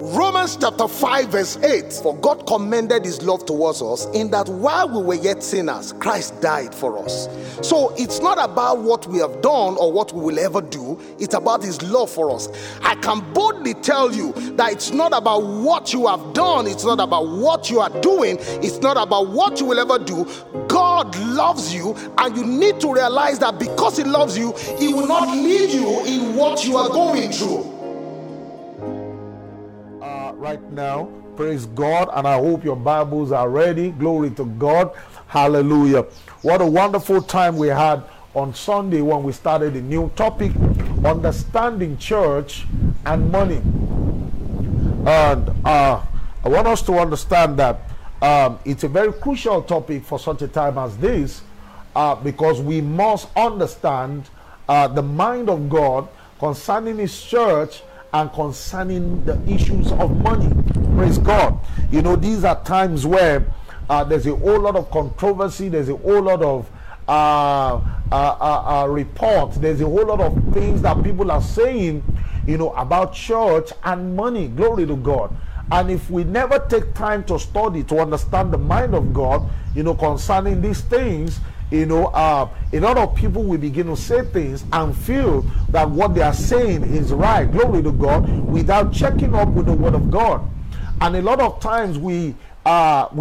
Romans chapter 5 verse 8, for God commended his love towards us in that while we were yet sinners, Christ died for us. So it's not about what we have done or what we will ever do, it's about his love for us. I can boldly tell you that it's not about what you have done, it's not about what you are doing, it's not about what you will ever do. God loves you, and you need to realize that because he loves you, he will not leave you in what you are going through. Right now, praise God, and I hope your Bibles are ready. Glory to God. Hallelujah. What a wonderful time we had on Sunday when we started a new topic, understanding church and money. And I want us to understand that it's a very crucial topic for such a time as this, because we must understand the mind of God concerning his church and concerning the issues of money. Praise God. You know, these are times where there's a whole lot of controversy, there's a whole lot of reports, there's a whole lot of things that people are saying, you know, about church and money. Glory to God. And if we never take time to study, to understand the mind of God, you know, concerning these things, you know, a lot of people will begin to say things and feel that what they are saying is right, glory to God, without checking up with the Word of God. And a lot of times we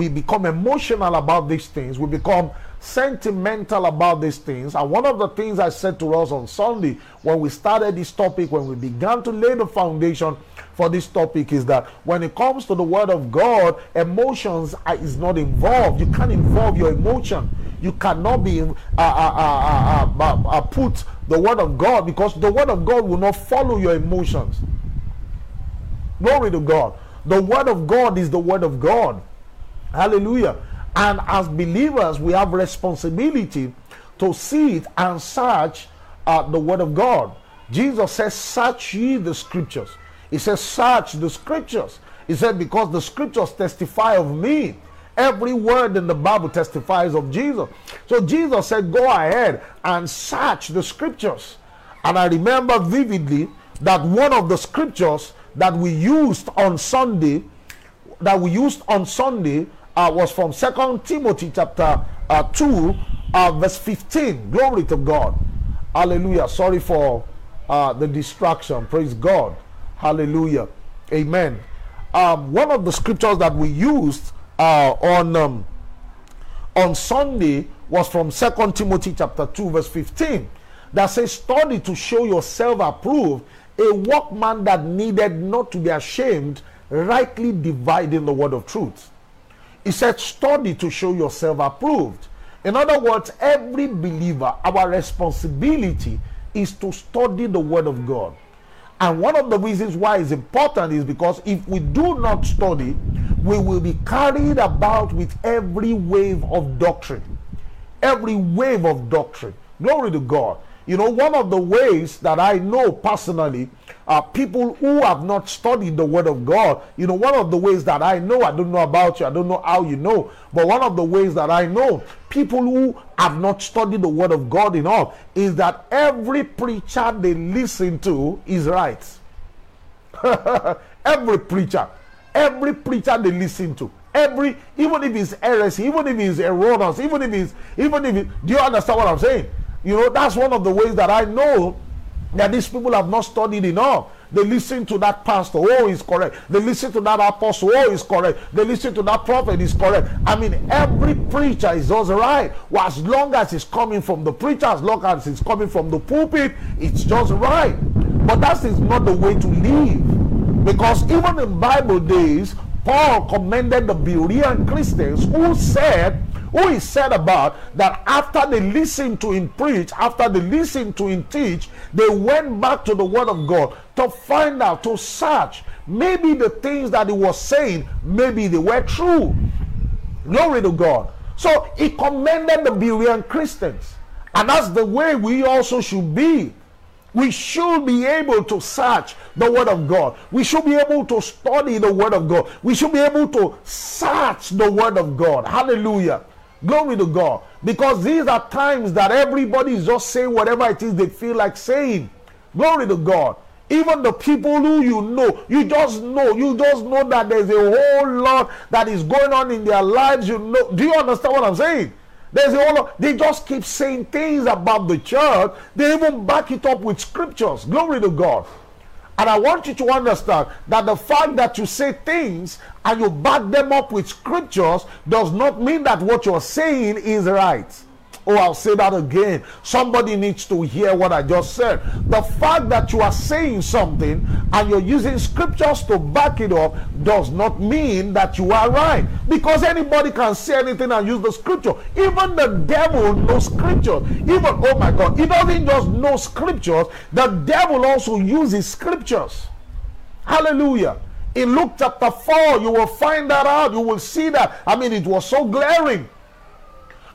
become emotional about these things, we become sentimental about these things. And one of the things I said to us on Sunday when we started this topic, when we began to lay the foundation for this topic, is that when it comes to the Word of God, emotions is not involved. You can't involve your emotion. You cannot be put the Word of God, because the Word of God will not follow your emotions. Glory to God. The Word of God is the Word of God. Hallelujah. And as believers, we have responsibility to see it and search the Word of God. Jesus says, search ye the Scriptures. He says, search the Scriptures. He said, because the Scriptures testify of me. Every word in the Bible testifies of Jesus. So Jesus said, go ahead and search the Scriptures. And I remember vividly that one of the Scriptures that we used on Sunday, was from 2 Timothy chapter 2, verse 15. Glory to God. Hallelujah. Sorry for the distraction. Praise God. Hallelujah. Amen. One of the scriptures that we used on Sunday was from 2 Timothy chapter 2, verse 15. That says, study to show yourself approved, a workman that needed not to be ashamed, rightly dividing the word of truth. He said, study to show yourself approved. In other words, every believer, our responsibility is to study the Word of God. And one of the reasons why it's important is because if we do not study, we will be carried about with every wave of doctrine. Every wave of doctrine. Glory to God. You know, one of the ways that I know personally are people who have not studied the Word of God. You know, one of the ways that I know, I don't know about you, I don't know how you know, but one of the ways that I know people who have not studied the Word of God enough is that every preacher they listen to is right. Every preacher they listen to. Even if it's heresy, even if it's erroneous, do you understand what I'm saying? You know, that's one of the ways that I know that these people have not studied enough. They listen to that pastor, oh, he's correct. They listen to that apostle, oh, he's correct. They listen to that prophet, he's correct. I mean, every preacher is just right. Well, as long as it's coming from the preacher, as long as it's coming from the pulpit, it's just right. But that is not the way to live. Because even in Bible days, Paul commended the Berean Christians who is said about that after they listened to him preach, after they listened to him teach, they went back to the Word of God to find out, to search. Maybe the things that he was saying, maybe they were true. Glory to God. So he commended the Berean Christians. And that's the way we also should be. We should be able to search the Word of God. We should be able to study the Word of God. We should be able to search the Word of God. Hallelujah. Glory to God. Because these are times that everybody is just saying whatever it is they feel like saying. Glory to God. Even the people who you just know that there's a whole lot that is going on in their lives. You know, do you understand what I'm saying? There's a whole lot. They just keep saying things about the church. They even back it up with scriptures. Glory to God. And I want you to understand that the fact that you say things and you back them up with scriptures does not mean that what you're saying is right. Oh, I'll say that again. Somebody needs to hear what I just said. The fact that you are saying something and you're using scriptures to back it up does not mean that you are right. Because anybody can say anything and use the scripture. Even the devil knows scriptures. Even, oh my God, he doesn't just know scriptures. The devil also uses scriptures. Hallelujah. In Luke chapter 4, you will find that out. You will see that. I mean, it was so glaring.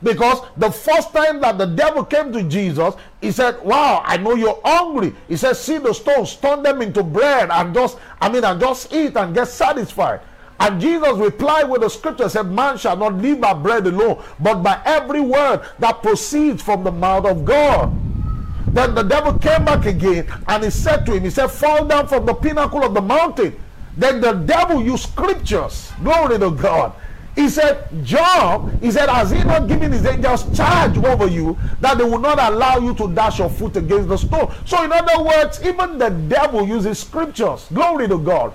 Because the first time that the devil came to Jesus, he said, wow, I know you're hungry. He said, see the stones, turn them into bread and just eat and get satisfied. And Jesus replied with the scripture, said, man shall not live by bread alone, but by every word that proceeds from the mouth of God. Then the devil came back again and he said to him, he said, fall down from the pinnacle of the mountain. Then the devil used scriptures. Glory to God. He said, John, he said, has he not given his angels charge over you that they will not allow you to dash your foot against the stone? So in other words, even the devil uses scriptures. Glory to God.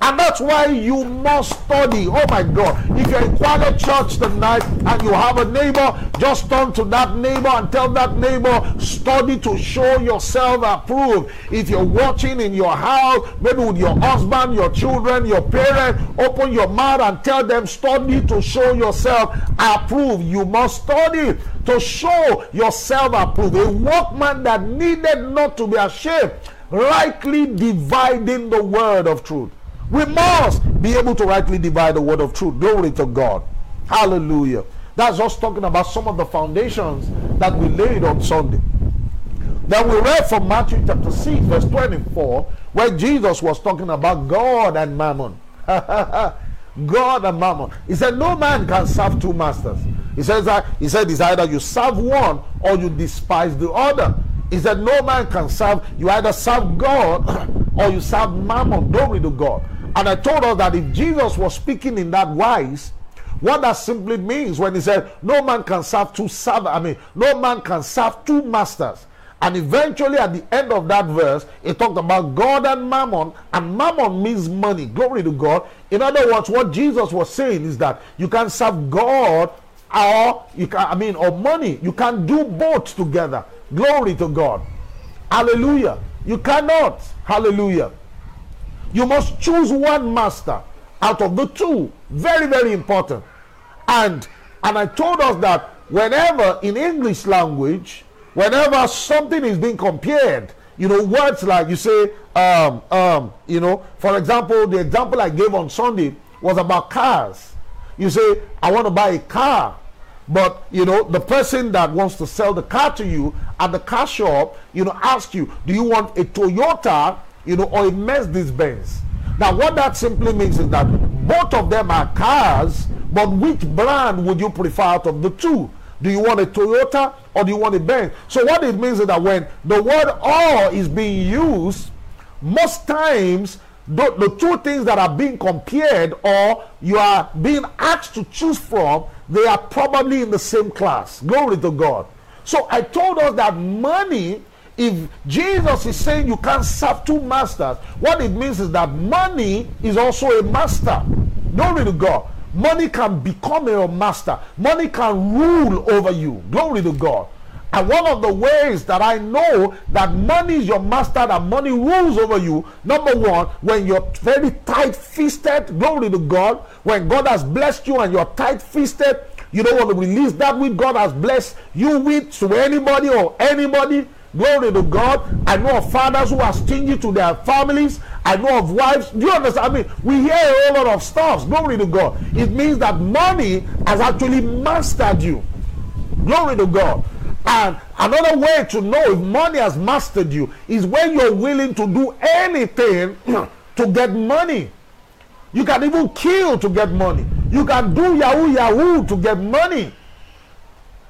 And that's why you must study. Oh my God. If you're in quiet church tonight and you have a neighbor, just turn to that neighbor and tell that neighbor, study to show yourself approved. If you're watching in your house, maybe with your husband, your children, your parents, open your mouth and tell them, study to show yourself approved. You must study to show yourself approved. A workman that needed not to be ashamed, rightly dividing the word of truth. We must be able to rightly divide the word of truth. Glory to God. Hallelujah. That's just talking about some of the foundations that we laid on Sunday. Then we read from Matthew chapter 6, verse 24, where Jesus was talking about God and mammon. God and mammon. He said, no man can serve two masters. He said, it's either you serve one or you despise the other. He said, no man can serve. You either serve God or you serve mammon. Glory to God. And I told us that if Jesus was speaking in that wise, what that simply means when he said, no man can serve two masters. And eventually at the end of that verse, he talked about God and mammon. And mammon means money. Glory to God. In other words, what Jesus was saying is that you can serve God or money. You can't do both together. Glory to God. Hallelujah. You cannot. Hallelujah. You must choose one master out of the two. Very, very important. And I told us that whenever in English language, whenever something is being compared, words like you say, for example, the example I gave on Sunday was about cars. You say, I want to buy a car. But, the person that wants to sell the car to you at the car shop, asks you, do you want a Toyota, or a Mercedes-Benz? Now, what that simply means is that both of them are cars, but which brand would you prefer out of the two? Do you want a Toyota or do you want a Benz? So what it means is that when the word or is being used, most times the two things that are being compared or you are being asked to choose from, they are probably in the same class. Glory to God. So I told us that money, if Jesus is saying you can't serve two masters, what it means is that money is also a master. Glory to God. Money can become your master. Money can rule over you. Glory to God. And one of the ways that I know that money is your master, that money rules over you, number one, when you're very tight-fisted, glory to God, when God has blessed you and you're tight-fisted, you don't want to release that which God has blessed you with to anybody or anybody. Glory to God. I know of fathers who are stingy to their families. I know of wives. Do you understand? We hear a whole lot of stuff. Glory to God. It means that money has actually mastered you. Glory to God. And another way to know if money has mastered you is when you're willing to do anything to get money. You can even kill to get money. You can do yahoo yahoo to get money.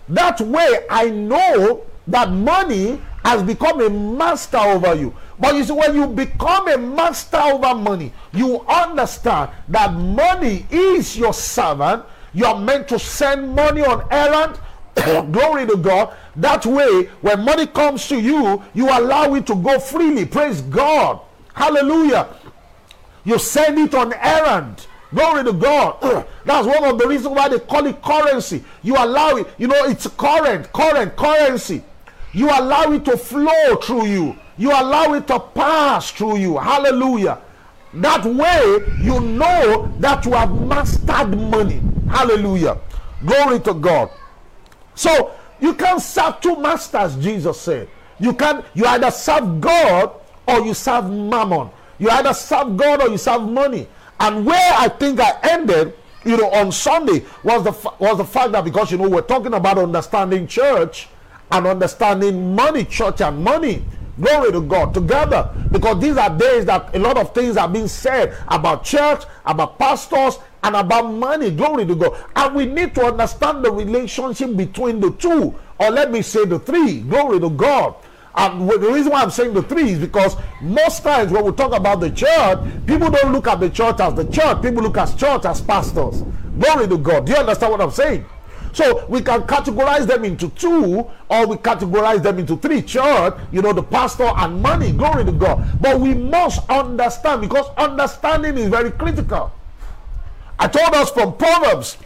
That way I know that money has become a master over you. But you see, when you become a master over money, you understand that money is your servant. You're meant to send money on errands. Glory to God. That way, when money comes to you, you allow it to go freely. Praise God. Hallelujah. You send it on errand. Glory to God. That's one of the reasons why they call it currency. You allow it. You know, it's currency. You allow it to flow through you. You allow it to pass through you. Hallelujah. That way, you know that you have mastered money. Hallelujah. Glory to God. So, you can't serve two masters, Jesus said. You either serve God or you serve mammon. You either serve God or you serve money. And where I think I ended, you know, on Sunday was the fact that, because, you know, we're talking about understanding church and understanding money, church and money. Glory to God, together. Because these are days that a lot of things are being said about church, about pastors, and about money. Glory to God. And we need to understand the relationship between the two, or let me say the three. Glory to God. And the reason why I'm saying the three is because most times when we talk about the church, people don't look at the church as the church. People look at church as pastors. Glory to God. Do you understand what I'm saying? So we can categorize them into two, or we categorize them into three: church, you know, the pastor, and money. Glory to God. But we must understand, because understanding is very critical. I told us from Proverbs,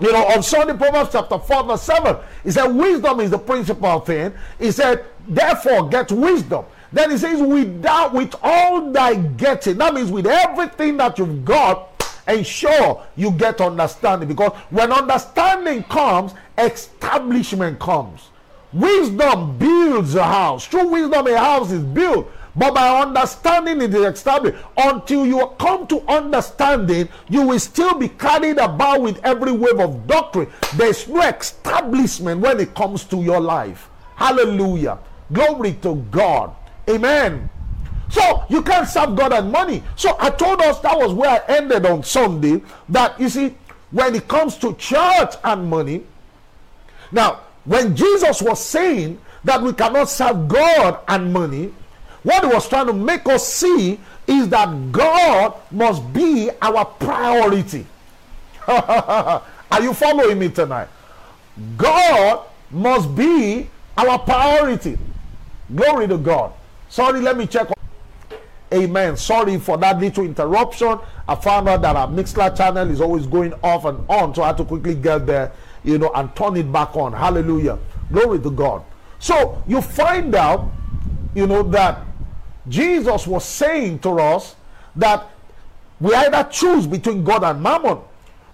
you know, on Sunday, Proverbs chapter 4, verse 7, he said, wisdom is the principal thing. He said, therefore, get wisdom. Then he says, with all thy getting, that means with everything that you've got, ensure you get understanding. Because when understanding comes, establishment comes. Wisdom builds a house. Through wisdom, a house is built. But by understanding, it is established. Until you come to understanding, you will still be carried about with every wave of doctrine. There's no establishment when it comes to your life. Hallelujah. Glory to God. Amen. So, you can't serve God and money. So, I told us, that was where I ended on Sunday, that, you see, when it comes to church and money, now, when Jesus was saying that we cannot serve God and money, what he was trying to make us see is that God must be our priority. Are you following me tonight? God must be our priority. Glory to God. Sorry, let me check. Amen. Sorry for that little interruption. I found out that our Mixlr channel is always going off and on, so I had to quickly get there, you know, and turn it back on. Hallelujah. Glory to God. So, you find out, you know, that Jesus was saying to us that we either choose between God and mammon,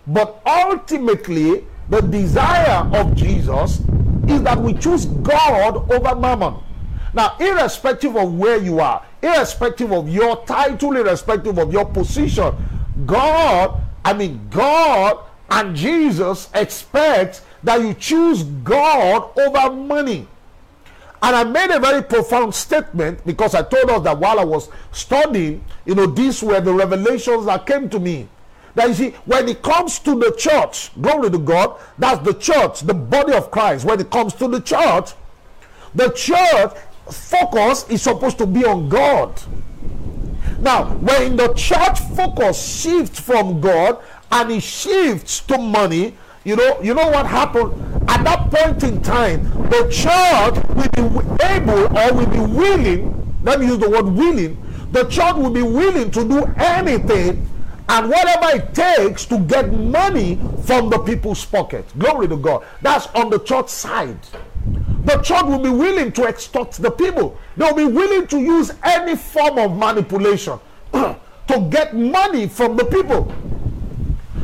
but ultimately the desire of Jesus is that we choose God over mammon. Now, irrespective of where you are, irrespective of your title, irrespective of your position, God and Jesus expect that you choose God over money. And I made a very profound statement, because I told us that while I was studying, you know, these were the revelations that came to me. That, you see, when it comes to the church, glory to God, that's the church, the body of Christ. When it comes to the church focus is supposed to be on God. Now, when the church focus shifts from God and it shifts to money, you know what happened? At that point in time, the church will be able, or will be willing, let me use the word willing, the church will be willing to do anything and whatever it takes to get money from the people's pocket. Glory to God. That's on the church side. The church will be willing to extort the people. They'll be willing to use any form of manipulation to get money from the people.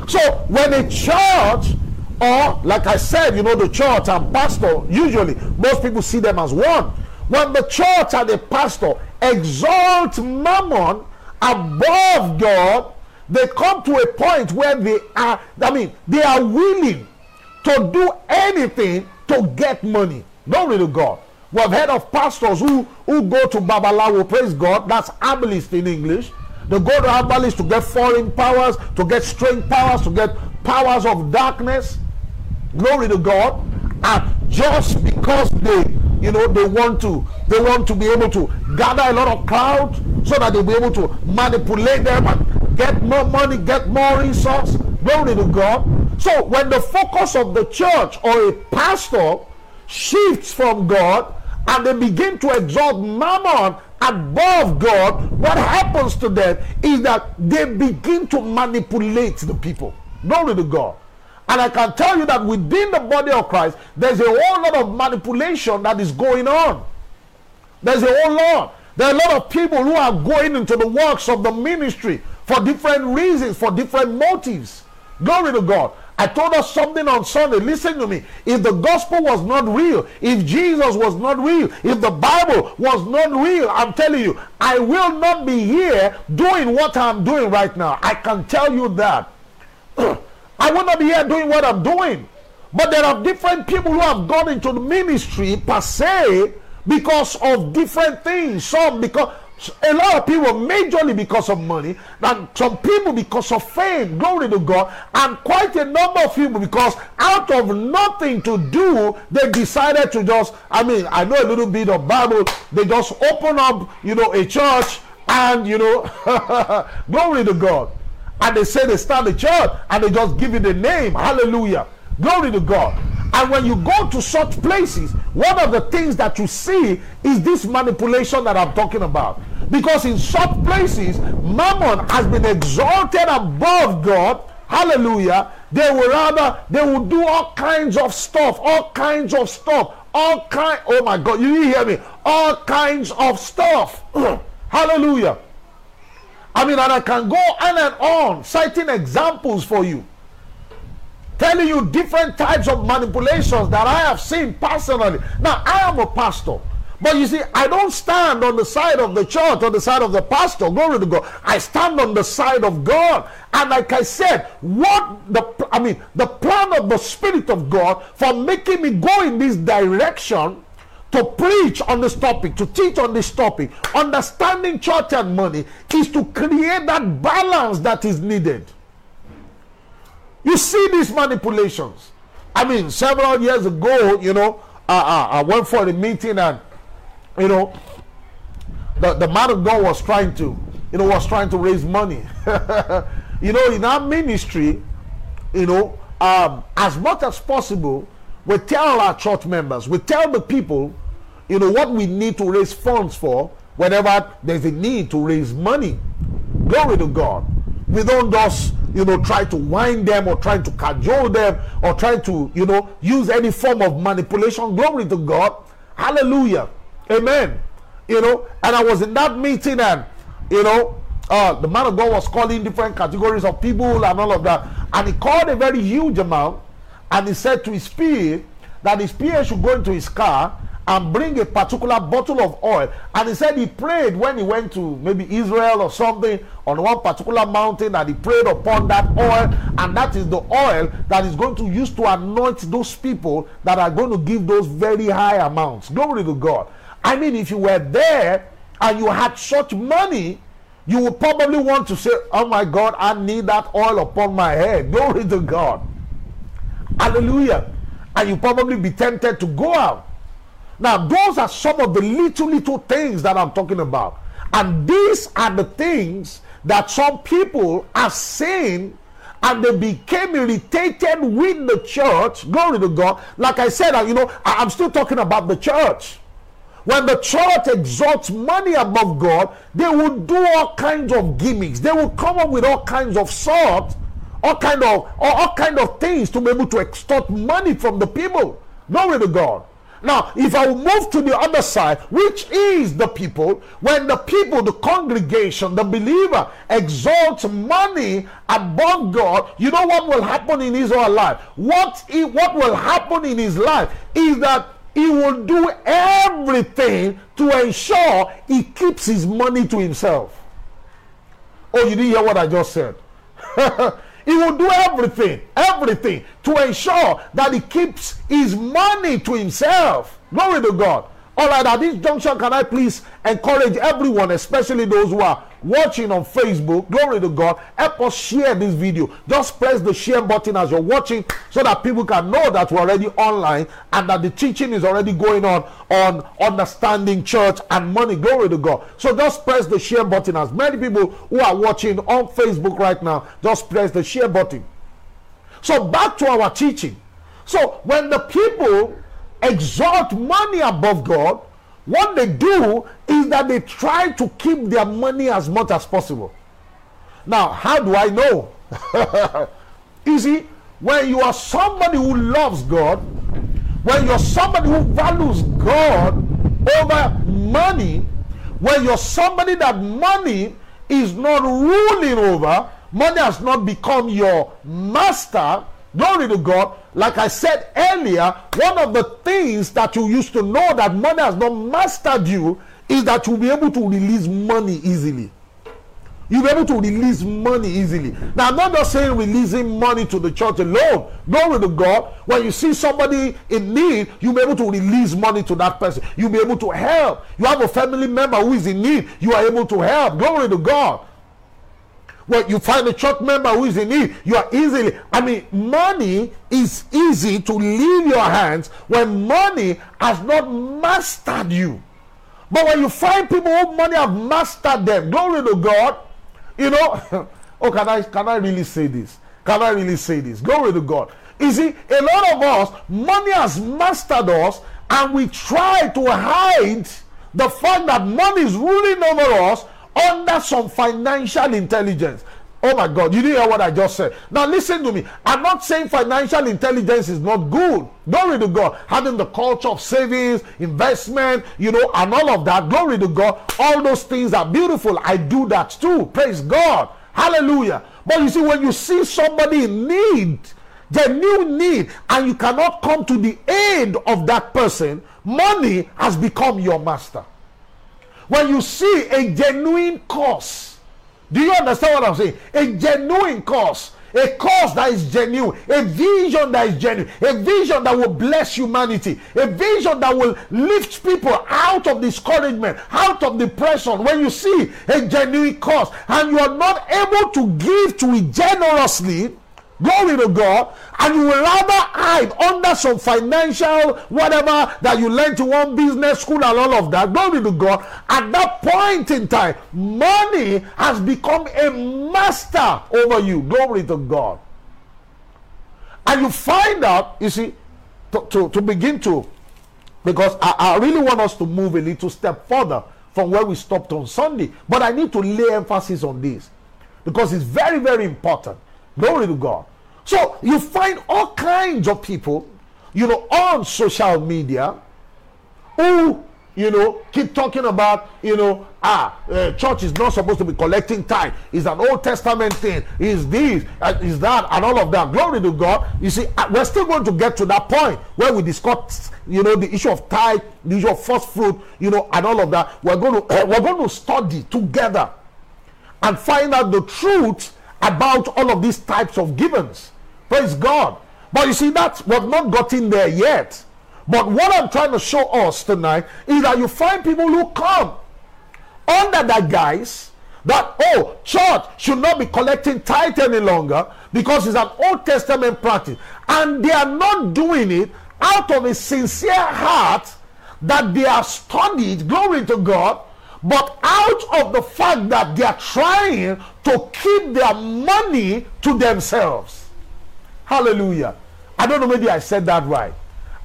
So when a church, or like I said, you know, the church and pastor, usually most people see them as one. When the church and the pastor exalt mammon above God, they come to a point where they are willing to do anything to get money. Glory to God. We've heard of pastors who go to Babalawo, praise God, that's ableist in English. They go to ableist to get foreign powers, to get strange powers, to get powers of darkness. Glory to God. And just because they want to be able to gather a lot of crowd so that they'll be able to manipulate them and get more money, get more resource. Glory to God. So when the focus of the church or a pastor shifts from God and they begin to exalt mammon above God, what happens to them is that they begin to manipulate the people. Glory to God. And I can tell you that within the body of Christ, there's a whole lot of manipulation that is going on. There's a whole lot. There are a lot of people who are going into the works of the ministry for different reasons, for different motives. Glory to God. I told us something on Sunday. Listen to me. If the gospel was not real, if Jesus was not real, if the Bible was not real, I'm telling you, I will not be here doing what I'm doing right now. I can tell you that. I will not be here doing what I'm doing. But there are different people who have gone into the ministry per se because of different things. Some because a lot of people majorly because of money, and some people because of fame, glory to God, and quite a number of people because out of nothing to do, they decided to just, I know a little bit of Bible, they just open up, a church and, glory to God. And they say they start a church and they just give it a name, hallelujah, glory to God. And when you go to such places, one of the things that you see is this manipulation that I'm talking about. Because in such places, mammon has been exalted above God. Hallelujah. They will do all kinds of stuff. Oh my God, you hear me? All kinds of stuff. Hallelujah. And I can go on and on, citing examples for you. Telling you different types of manipulations that I have seen personally. Now, I am a pastor. But you see, I don't stand on the side of the church or the side of the pastor. Glory to God. I stand on the side of God. And like I said, the plan of the Spirit of God for making me go in this direction to preach on this topic, to teach on this topic, understanding church and money, is to create that balance that is needed. You see these manipulations. Several years ago, I went for a meeting and, the man of God was trying to raise money. In our ministry, as much as possible, we tell our church members, we tell the people, what we need to raise funds for whenever there's a need to raise money. Glory to God. We don't just, try to wind them or try to cajole them or try to, use any form of manipulation. Glory to God. Hallelujah. Amen. And I was in that meeting and, the man of God was calling different categories of people and all of that. And he called a very huge amount and he said to his PA that his PA should go into his car and bring a particular bottle of oil. And he said he prayed when he went to maybe Israel or something on one particular mountain, and he prayed upon that oil, and that is the oil that is going to use to anoint those people that are going to give those very high amounts. Glory to God. If you were there and you had such money, you would probably want to say, oh my God, I need that oil upon my head. Glory to God. Hallelujah. And you probably be tempted to go out. Now, those are some of the little things that I'm talking about. And these are the things that some people are saying, and they became irritated with the church. Glory to God. Like I said, I'm still talking about the church. When the church exalts money above God, they will do all kinds of gimmicks. They will come up with all kinds of sorts, all kind of things to be able to extort money from the people. Glory to God. Now, if I move to the other side, which is the people, when the people, the congregation, the believer exalts money above God, you know what will happen in his own life? What will happen in his life is that he will do everything to ensure he keeps his money to himself. Oh, you didn't hear what I just said. He will do everything to ensure that he keeps his money to himself. Glory to God. All right, at this junction, can I please encourage everyone, especially those who are watching on Facebook, glory to God, help us share this video. Just press the share button as you're watching so that people can know that we're already online and that the teaching is already going on understanding church and money. Glory to God. So just press the share button. As many people who are watching on Facebook right now, just press the share button. So back to our teaching. So when the people exalt money above God, what they do is that they try to keep their money as much as possible. Now, how do I know? You see, when you are somebody who loves God, when you're somebody who values God over money, when you're somebody that money is not ruling over, money has not become your master, glory to God. Like I said earlier, one of the things that you used to know that money has not mastered you is that you'll be able to release money easily. You'll be able to release money easily. Now, I'm not just saying releasing money to the church alone. Glory to God. When you see somebody in need, you'll be able to release money to that person. You'll be able to help. You have a family member who is in need. You are able to help. Glory to God. When you find a church member who is in need, you are easily, money is easy to leave your hands when money has not mastered you. But when you find people who money have mastered them, glory to God, you know, oh, can I really say this? Can I really say this? Glory to God. You see, a lot of us, money has mastered us, and we try to hide the fact that money is ruling over us under some financial intelligence. Oh my God, you didn't hear what I just said. Now listen to me. I'm not saying financial intelligence is not good. Glory to God. Having the culture of savings, investment, and all of that. Glory to God. All those things are beautiful. I do that too. Praise God. Hallelujah. But you see, when you see somebody in need, the new need, and you cannot come to the aid of that person, money has become your master. When you see a genuine cause, do you understand what I'm saying? A genuine cause, a cause that is genuine, a vision that is genuine, a vision that will bless humanity, a vision that will lift people out of discouragement, out of depression. When you see a genuine cause and you are not able to give to it generously, glory to God, and you will rather hide under some financial whatever that you learned in one business school and all of that, glory to God, at that point in time, money has become a master over you, glory to God. And you find out, you see, to begin to, because I really want us to move a little step further from where we stopped on Sunday, but I need to lay emphasis on this, because it's very, very important, glory to God. So you find all kinds of people, on social media who, keep talking about, church is not supposed to be collecting tithe. It's an Old Testament thing. It's this, it's that, and all of that. Glory to God. You see, we're still going to get to that point where we discuss, the issue of tithe, the issue of first fruit, and all of that. We're going to study together and find out the truth about all of these types of givens. Praise God. But you see, we've not gotten there yet. But what I'm trying to show us tonight is that you find people who come under that guise that, oh, church should not be collecting tithe any longer because it's an Old Testament practice. And they are not doing it out of a sincere heart that they have studied, glory to God, but out of the fact that they are trying to keep their money to themselves. Hallelujah. I don't know, maybe I said that right.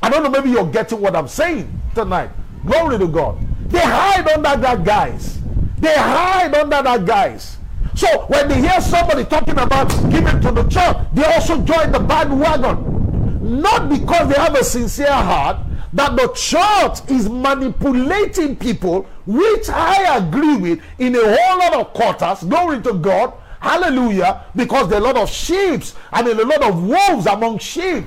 I don't know, maybe you're getting what I'm saying tonight. Glory to God. They hide under that guise. They hide under that guise. So when they hear somebody talking about giving to the church, they also join the bandwagon. Not because they have a sincere heart, that the church is manipulating people, which I agree with in a whole lot of quarters, glory to God, hallelujah, because there are a lot of sheep and a lot of wolves among sheep.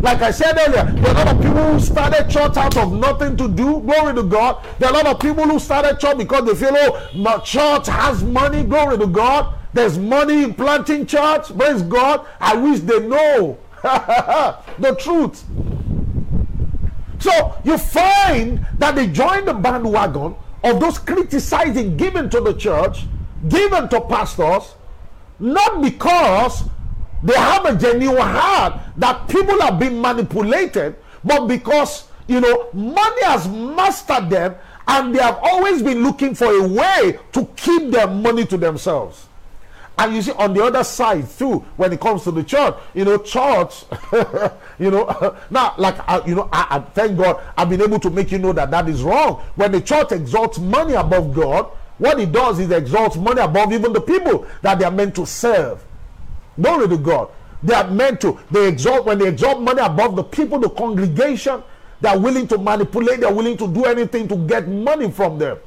Like I said earlier, there are a lot of people who started church out of nothing to do, glory to God. There are a lot of people who started church because they feel, oh, my church has money, glory to God. There's money in planting church, praise God. I wish they know the truth. So you find that they join the bandwagon of those criticizing giving to the church given to pastors, not because they have a genuine heart, that people have been manipulated, but because, you know, money has mastered them and they have always been looking for a way to keep their money to themselves. And you see, on the other side too, when it comes to the church, you know, church, you know, now, like, you know, I thank God I've been able to make you know that that is wrong. When the church exalts money above God, what it does is exalts money above even the people that they are meant to serve. Glory to God. They are meant to, when they exalt money above the people, the congregation, they are willing to manipulate, they are willing to do anything to get money from them.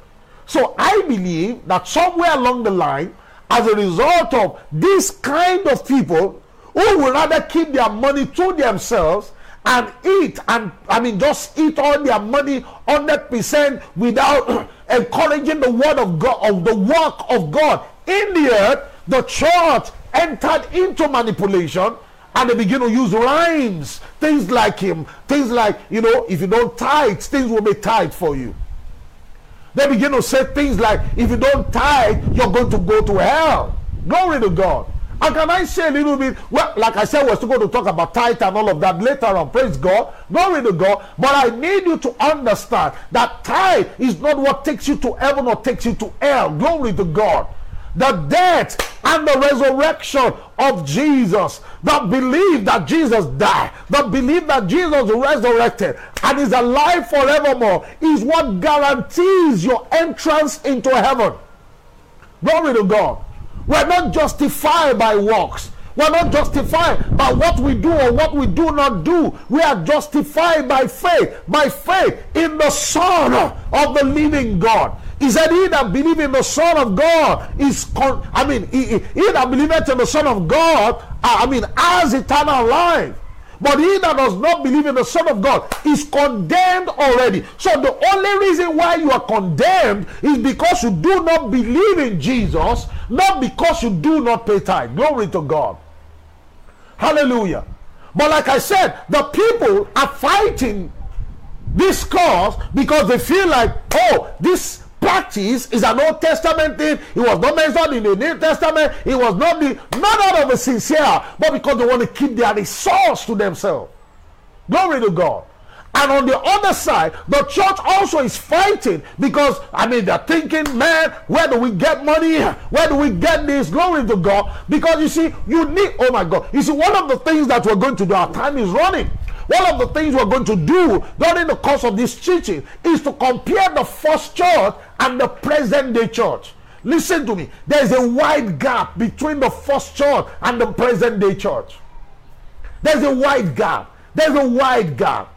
So I believe that somewhere along the line, as a result of this kind of people who would rather keep their money to themselves and eat, and I mean just eat all their money 100% without encouraging the word of God, of the work of God in the earth, the church entered into manipulation, and they begin to use rhymes, things like things like, you know, if you don't tithe, things will be tithe for you. They begin to say things like, if you don't tithe, you're going to go to hell. Glory to God. And can I say a little bit? Well, like I said, we're still going to talk about tithe and all of that later on. Praise God. Glory to God. But I need you to understand that tithe is not what takes you to heaven or takes you to hell. Glory to God. The death and the resurrection of Jesus, that believe that Jesus died, that believe that Jesus resurrected and is alive forevermore, is what guarantees your entrance into heaven. Glory to God. We're not justified by works. We're not justified by what we do or what we do not do. We are justified by faith in the Son of the living God. He said, he that believes in the Son of God is, he that believeth in the Son of God, has eternal life. But he that does not believe in the Son of God is condemned already. So the only reason why you are condemned is because you do not believe in Jesus, not because you do not pay tithe. Glory to God. Hallelujah. But like I said, the people are fighting this cause because they feel like, oh, this practice is an Old Testament thing. It was not mentioned in the New Testament. It was not out of a sincere, but because they want to keep their resource to themselves. Glory to God. And on the other side, the church also is fighting because, they're thinking, man, where do we get money? Where do we get this? Glory to God. Because you see, one of the things that we're going to do, our time is running. One of the things we're going to do during the course of this teaching is to compare the first church and the present day church. Listen to me. There's a wide gap between the first church and the present day church. There's a wide gap. There's a wide gap.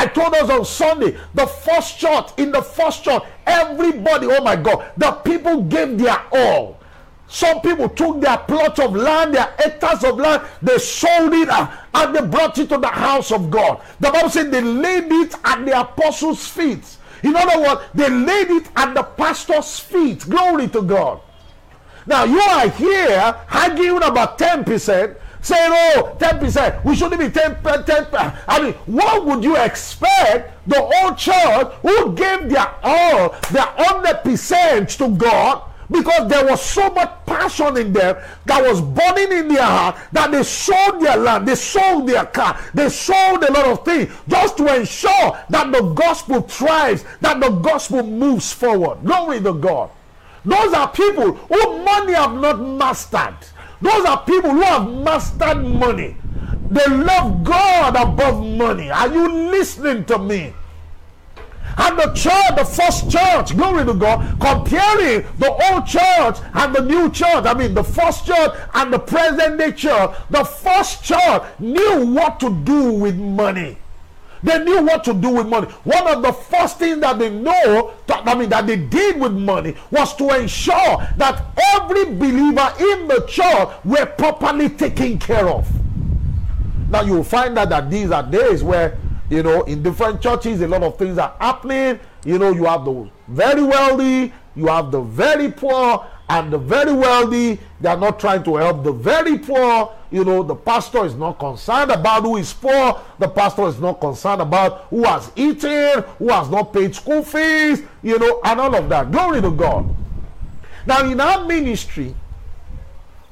I told us on Sunday, in the first church, everybody, the people gave their all. Some people took their plots of land, their hectares of land, they sold it and they brought it to the house of God. The Bible said they laid it at the apostles' feet. In other words, they laid it at the pastor's feet. Glory to God. Now you are here arguing about 10%, saying, oh, 10%, we shouldn't be 10%. What would you expect the old church who gave their all, their 100% to God? Because there was so much passion in them that was burning in their heart that they sold their land, they sold their car, they sold a lot of things just to ensure that the gospel thrives, that the gospel moves forward. Glory to God. Those are people who money have not mastered. Those are people who have mastered money. They love God above money. Are you listening to me? And the church, the first church, glory to God, comparing the old church and the new church, the first church and the present day church, the first church knew what to do with money. They knew what to do with money. One of the first things that they that they did with money was to ensure that every believer in the church were properly taken care of. Now you will find that these are days where, you know, in different churches, a lot of things are happening. You know, you have the very wealthy, you have the very poor, and the very wealthy, they are not trying to help the very poor. You know, the pastor is not concerned about who is poor. The pastor is not concerned about who has eaten, who has not paid school fees, you know, and all of that. Glory to God. Now, in our ministry,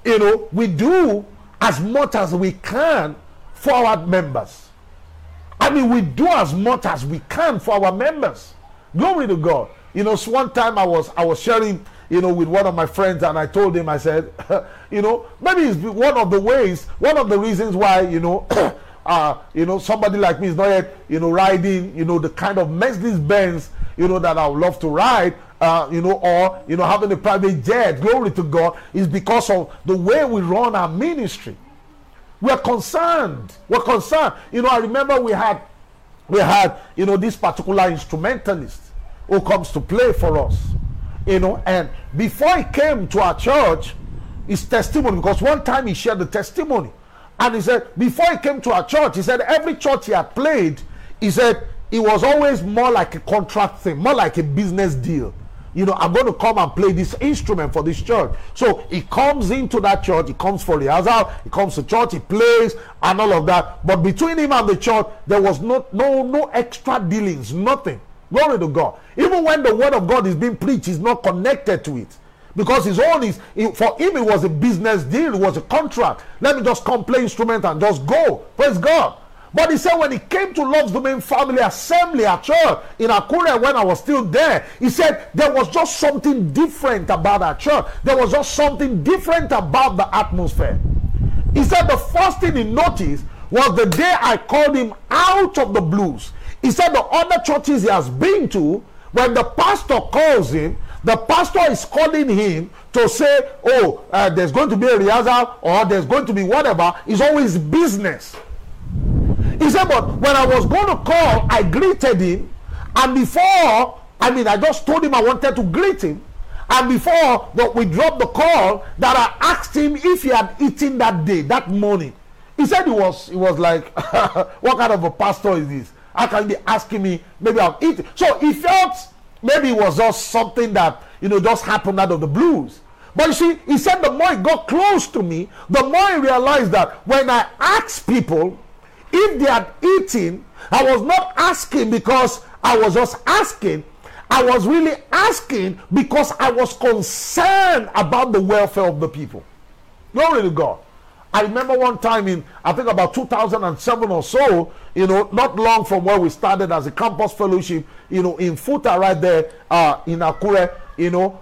you know, we do as much as we can for our members. I mean, we do as much as we can for our members. Glory to God. You know, so one time I was sharing, you know, with one of my friends, and I told him, I said, you know, maybe it's one of the reasons why, you know, you know, somebody like me is not yet, you know, riding, you know, the kind of Mercedes-Benz, you know, that I would love to ride, you know, or, you know, having a private jet, glory to God, is because of the way we run our ministry. We're concerned. You know, I remember we had, you know, this particular instrumentalist who comes to play for us, you know, and before he came to our church, his testimony, because one time he shared the testimony, and he said, before he came to our church, he said every church he had played, he said it was always more like a contract thing, more like a business deal. You know, I'm going to come and play this instrument for this church. So he comes into that church, he comes for rehearsal, he comes to church, he plays, and all of that. But between him and the church, there was no extra dealings, nothing. Glory to God. Even when the word of God is being preached, he's not connected to it. Because his own is, for him, it was a business deal, it was a contract. Let me just come play instrument and just go. Praise God. But he said when he came to Love's Dominion Family Assembly at church in Akure, when I was still there, he said there was just something different about our church. There was just something different about the atmosphere. He said the first thing he noticed was the day I called him out of the blues. He said the other churches he has been to, when the pastor calls him, the pastor is calling him to say, oh, there's going to be a rehearsal or there's going to be whatever. It's always business. He said, but when I was going to call, I greeted him. And before, I just told him I wanted to greet him. And before we dropped the call, that I asked him if he had eaten that day, that morning. He said he was like, what kind of a pastor is this? How can be asking me, maybe I'll eat it? So he felt maybe it was just something that, you know, just happened out of the blues. But you see, he said the more he got close to me, the more he realized that when I asked people if they had eaten, I was not asking because I was just asking. I was really asking because I was concerned about the welfare of the people. Glory to God. I remember one time in, I think about 2007 or so, you know, not long from where we started as a campus fellowship, you know, in Futa right there, in Akure, you know,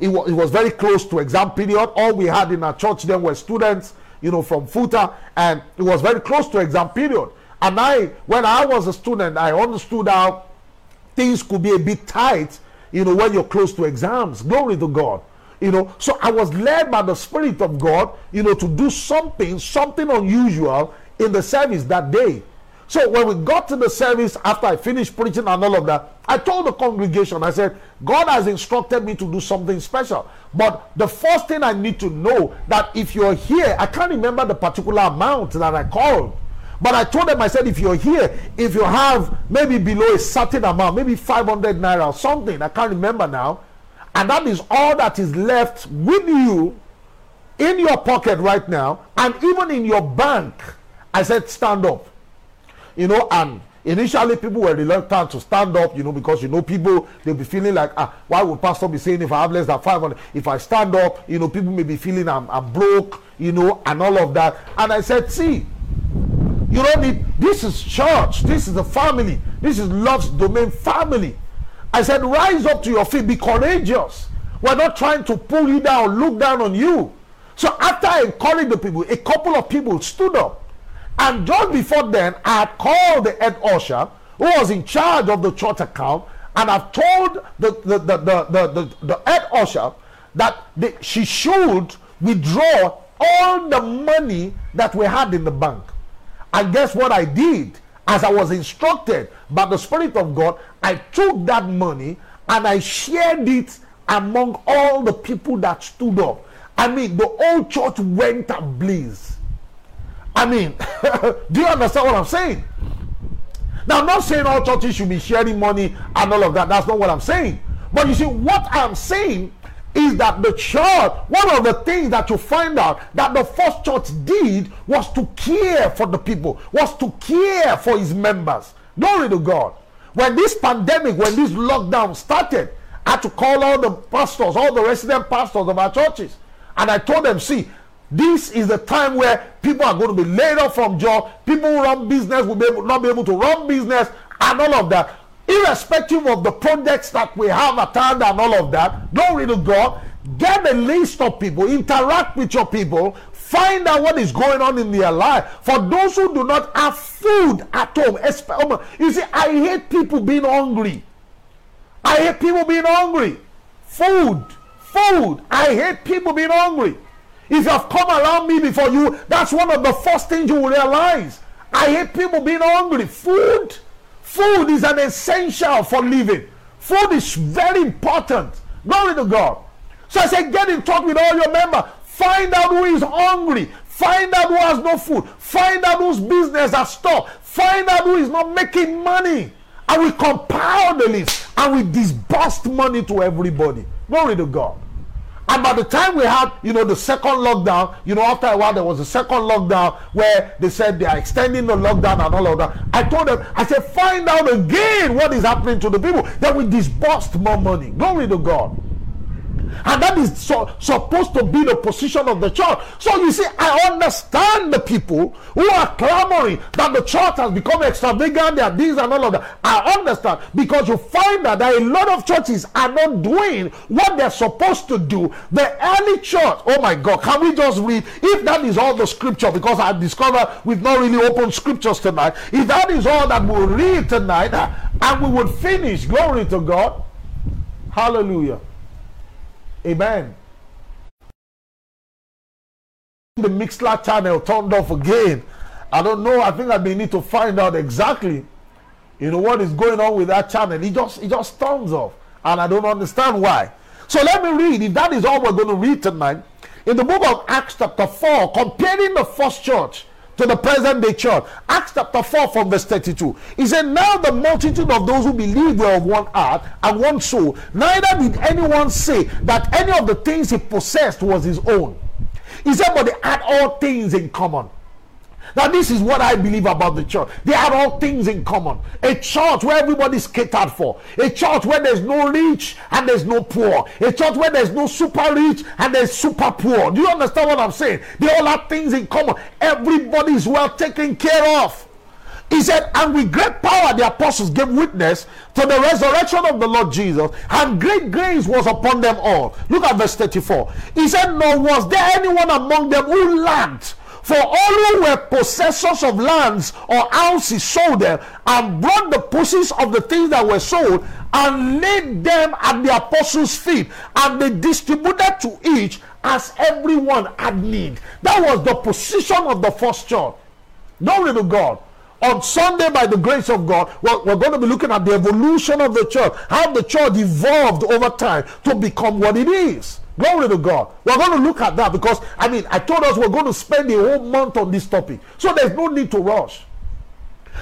it was very close to exam period. All we had in our church then were students, you know, from Futa, and it was very close to exam period. And when I was a student, I understood how things could be a bit tight, you know, when you're close to exams. Glory to God. You know, so I was led by the Spirit of God, you know, to do something unusual in the service that day. So when we got to the service, after I finished preaching and all of that, I told the congregation, I said, God has instructed me to do something special. But the first thing I need to know, that if you're here, I can't remember the particular amount that I called. But I told them, I said, if you're here, if you have maybe below a certain amount, maybe 500 naira or something, I can't remember now, and that is all that is left with you in your pocket right now, and even in your bank, I said, stand up. You know, and initially people were reluctant to stand up, you know, because, you know, people, they'll be feeling like, why would pastor be saying if I have less than 500, if I stand up, you know, people may be feeling I'm broke, you know, and all of that. And I said, see, you don't need, this is church, this is a family, this is Love's Dominion Family. I said, rise up to your feet, be courageous. We're not trying to pull you down, look down on you. So after I encouraged the people, a couple of people stood up. And just before then, I had called the head usher, who was in charge of the church account, and I've told the head usher that she should withdraw all the money that we had in the bank. And guess what I did? As I was instructed by the Spirit of God, I took that money and I shared it among all the people that stood up. I mean, the whole church went ablaze. I mean, do you understand what I'm saying? Now, I'm not saying all churches should be sharing money and all of that. That's not what I'm saying. But you see, what I'm saying is that the church, one of the things that you find out that the first church did was to care for the people, was to care for his members. Glory to God. When this pandemic, when this lockdown started, I had to call all the pastors, all the resident pastors of our churches. And I told them, see, this is the time where people are going to be laid off from jobs. People who run business will not be able to run business and all of that. Irrespective of the projects that we have at hand and all of that, glory to God, get a list of people, interact with your people, find out what is going on in their life. For those who do not have food at home, you see, I hate people being hungry. I hate people being hungry. Food. I hate people being hungry. If you have come around me before you, that's one of the first things you will realize. I hate people being hungry. Food is an essential for living. Food is very important. Glory to God. So I say, get in touch with all your members. Find out who is hungry. Find out who has no food. Find out whose business has stopped. Find out who is not making money. And we compile the list and we disbursed money to everybody. Glory to God. And by the time we had, the second lockdown, after a while there was a second lockdown where they said they are extending the lockdown and all of that. I told them, I said, find out again what is happening to the people. Then we disbursed more money. Glory to God. And that is supposed to be the position of the church. So you see, I understand the people who are clamoring that the church has become extravagant, they are this and all of that. I understand, because you find that a lot of churches are not doing what they're supposed to do. The early church, oh my God, can we just read, if that is all the scripture, because I discovered we've not really opened scriptures tonight. If that is all that we'll read tonight, and we would finish, glory to God. Hallelujah. Amen. The Mixlr channel turned off again. I don't know. I think I may need to find out exactly, what is going on with that channel. It just turns off, and I don't understand why. So let me read. If that is all we're going to read tonight, in the book of Acts chapter 4, comparing the first church to the present day church. Acts chapter 4 from verse 32. He said, now the multitude of those who believed were of one heart and one soul. Neither did anyone say that any of the things he possessed was his own. He said, but they had all things in common. Now this is what I believe about the church. They had all things in common. A church where everybody's catered for. A church where there's no rich and there's no poor. A church where there's no super rich and there's super poor. Do you understand what I'm saying? They all have things in common. Everybody's well taken care of. He said, and with great power the apostles gave witness to the resurrection of the Lord Jesus, and great grace was upon them all. Look at verse 34. He said, nor was there anyone among them who lacked. For all who were possessors of lands or houses sold them, and brought the proceeds of the things that were sold, and laid them at the apostles' feet, and they distributed to each as everyone had need. That was the position of the first church. Glory to God. On Sunday, by the grace of God, we're going to be looking at the evolution of the church, how the church evolved over time to become what it is. Glory to God. We're going to look at that because, I told us we're going to spend the whole month on this topic. So there's no need to rush.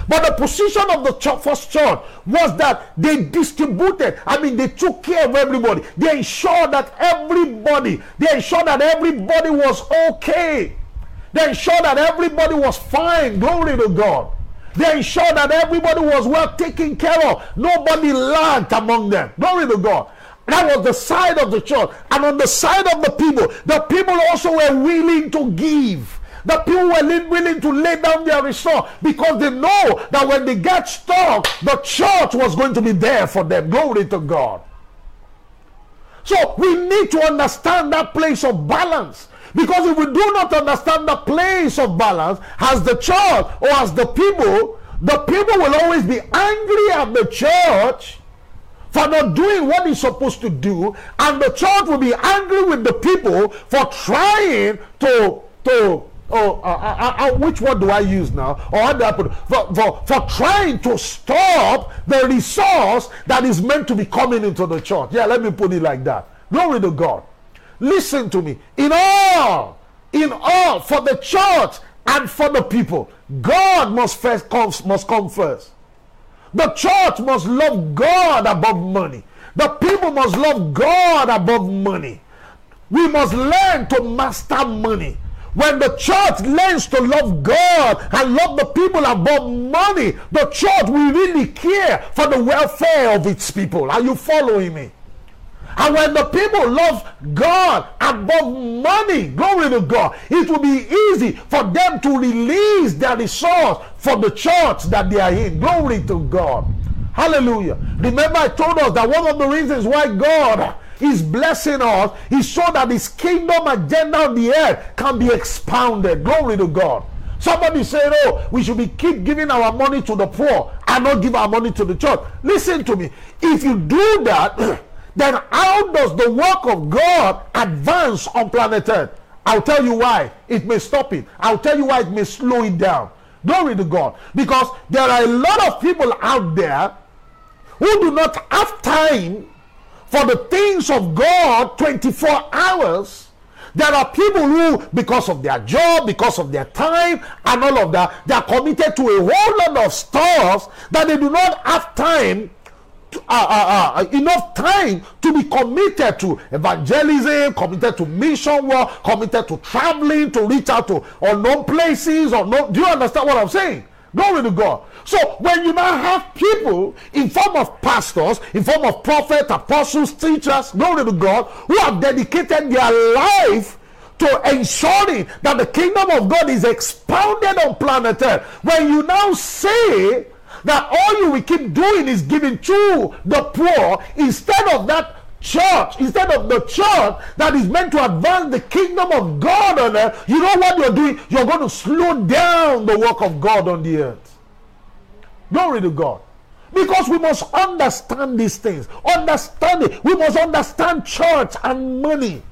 But the position of the first church was that they distributed. They took care of everybody. They ensured that everybody was okay. They ensured that everybody was fine. Glory to God. They ensured that everybody was well taken care of. Nobody lacked among them. Glory to God. That was the side of the church. And on the side of the people also were willing to give. The people were willing to lay down their resource because they know that when they get stuck, the church was going to be there for them. Glory to God. So we need to understand that place of balance. Because if we do not understand the place of balance as the church or as the people will always be angry at the church for not doing what he's supposed to do, and the church will be angry with the people for trying which word do I use now? Or how do I put it? For trying to stop the resource that is meant to be coming into the church. Yeah, let me put it like that. Glory to God. Listen to me. In all, for the church and for the people, God must come first. The church must love God above money. The people must love God above money. We must learn to master money. When the church learns to love God and love the people above money, the church will really care for the welfare of its people. Are you following me? And when the people love God above money, glory to God, it will be easy for them to release their resource for the church that they are in. Glory to God. Hallelujah. Remember, I told us that one of the reasons why God is blessing us is so that his kingdom agenda on the earth can be expounded. Glory to God. Somebody said, oh, we should be keep giving our money to the poor and not give our money to the church. Listen to me. If you do that, then how does the work of God advance on planet earth? I'll tell you why it may stop it. I'll tell you why it may slow it down. Glory to God. Because there are a lot of people out there who do not have time for the things of God 24 hours. There are people who, because of their job, because of their time, and all of that, they are committed to a whole lot of stuff that they do not have time, enough time to be committed to evangelism, committed to mission work, committed to traveling, to reach out to unknown places. Do you understand what I'm saying? Glory to God. So when you now have people in form of pastors, in form of prophets, apostles, teachers, glory to God, who have dedicated their life to ensuring that the kingdom of God is expounded on planet earth, when you now say that all you will keep doing is giving to the poor instead of that church, instead of the church that is meant to advance the kingdom of God on earth, you know what you're doing? You're going to slow down the work of God on the earth. Glory to God. Because we must understand these things. Understand it. We must understand church and money.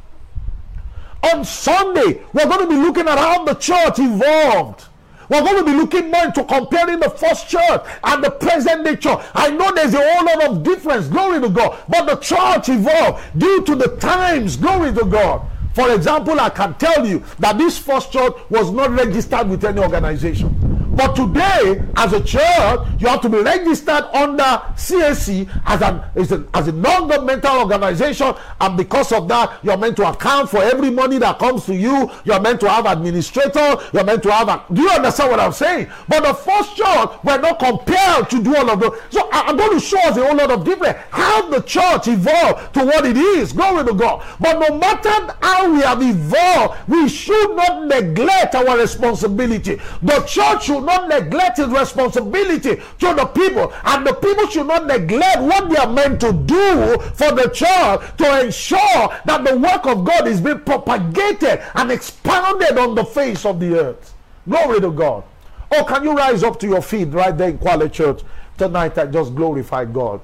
On Sunday, we're going to be looking at how the church evolved. We're going to be looking more into comparing the first church and the present day church. I know there's a whole lot of difference, glory to God, but the church evolved due to the times, glory to God. For example, I can tell you that this first church was not registered with any organization. But today, as a church, you have to be registered under CAC as a non-governmental organization. And because of that, you're meant to account for every money that comes to you. You're meant to have administrator. You're meant to have do you understand what I'm saying? But the first church were not compelled to do all of those. So I'm going to show us a whole lot of difference. How the church evolved to what it is. Glory to God. But no matter how we have evolved, we should not neglect our responsibility. The church should not neglect his responsibility to the people, and the people should not neglect what they are meant to do for the church to ensure that the work of God is being propagated and expounded on the face of the earth. Glory to God. Oh, can you rise up to your feet right there in Kwale Church tonight and just glorify God?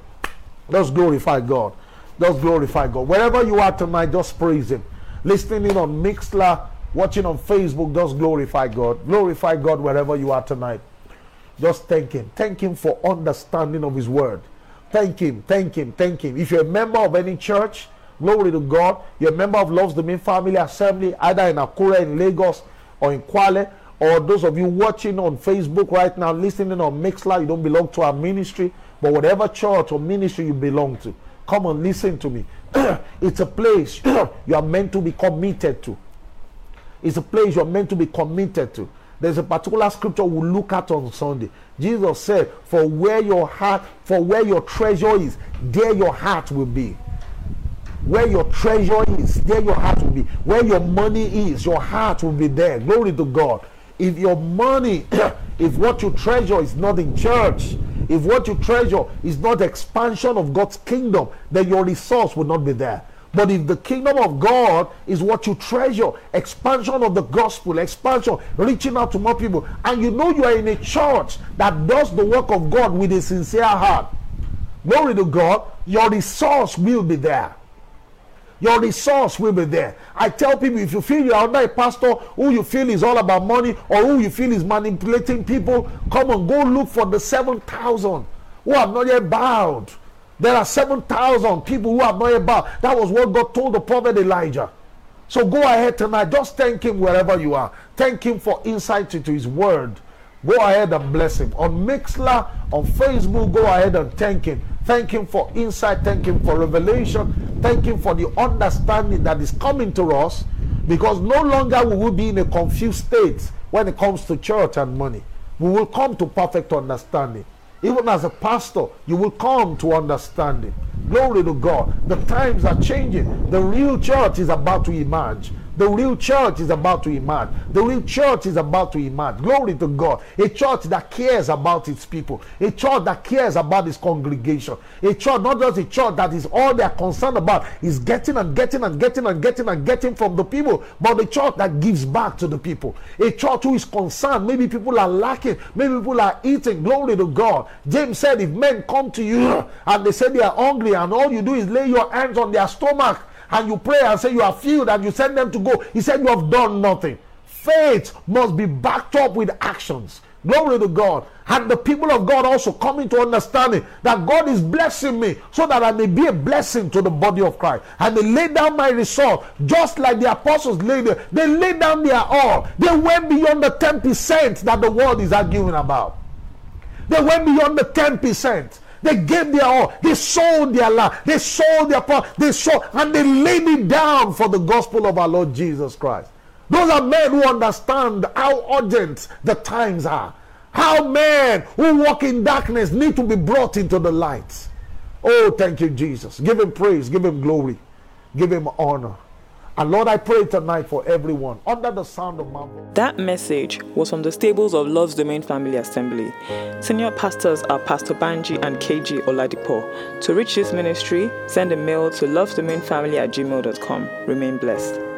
Just glorify God. Just glorify God. Wherever you are tonight, just praise him. Listening in on Mixlr, watching on Facebook, just glorify God. Glorify God wherever you are tonight. Just thank him. Thank him for understanding of his word. Thank him. Thank him. Thank him. If you're a member of any church, glory to God. You're a member of Love's Dominion Family Assembly, either in Akure, in Lagos, or in Kwale. Or those of you watching on Facebook right now, listening on Mixlr, you don't belong to our ministry. But whatever church or ministry you belong to, come and listen to me. It's a place you are meant to be committed to. It's a place you're meant to be committed to. There's a particular scripture we'll look at on Sunday. Jesus said, for where your treasure is, there your heart will be. Where your treasure is, there your heart will be. Where your money is, your heart will be there. Glory to God. If your money, if what you treasure is not in church, if what you treasure is not expansion of God's kingdom, then your resource will not be there. But if the kingdom of God is what you treasure, expansion of the gospel, expansion, reaching out to more people, and you know you are in a church that does the work of God with a sincere heart, glory to God, your resource will be there. Your resource will be there. I tell people, if you feel you are under a pastor who you feel is all about money or who you feel is manipulating people, come and go look for the 7,000 who have not yet bowed. There are 7,000 people who have not yet bowed. That was what God told the prophet Elijah. So go ahead tonight. Just thank him wherever you are. Thank him for insight into his word. Go ahead and bless him. On Mixlr, on Facebook, go ahead and thank him. Thank him for insight. Thank him for revelation. Thank him for the understanding that is coming to us. Because no longer will we be in a confused state when it comes to church and money. We will come to perfect understanding. Even as a pastor, you will come to understanding. Glory to God. The times are changing. The real church is about to emerge. The real church is about to emerge. The real church is about to emerge. Glory to God. A church that cares about its people. A church that cares about its congregation. A church, not just a church that is all they are concerned about is getting and getting and getting and getting and getting from the people, but a church that gives back to the people. A church who is concerned. Maybe people are lacking. Maybe people are eating. Glory to God. James said, if men come to you and they say they are hungry and all you do is lay your hands on their stomach, and you pray and say you are filled and you send them to go, he said you have done nothing. Faith must be backed up with actions. Glory to God. And the people of God also coming to understanding that God is blessing me so that I may be a blessing to the body of Christ. And they laid down my resource just like the apostles laid down. They laid down their all. They went beyond the 10% that the world is arguing about. They went beyond the 10%. They gave their all. They sold their land. They sold their power. They sold and they laid it down for the gospel of our Lord Jesus Christ. Those are men who understand how urgent the times are. How men who walk in darkness need to be brought into the light. Oh, thank you, Jesus. Give him praise. Give him glory. Give him honor. And Lord, I pray tonight for everyone under the sound of my voice. That message was from the stables of Love's Dominion Family Assembly. Senior pastors are Pastor Banji and KG Oladipo. To reach this ministry, send a mail to lovedominion@gmail.com. Remain blessed.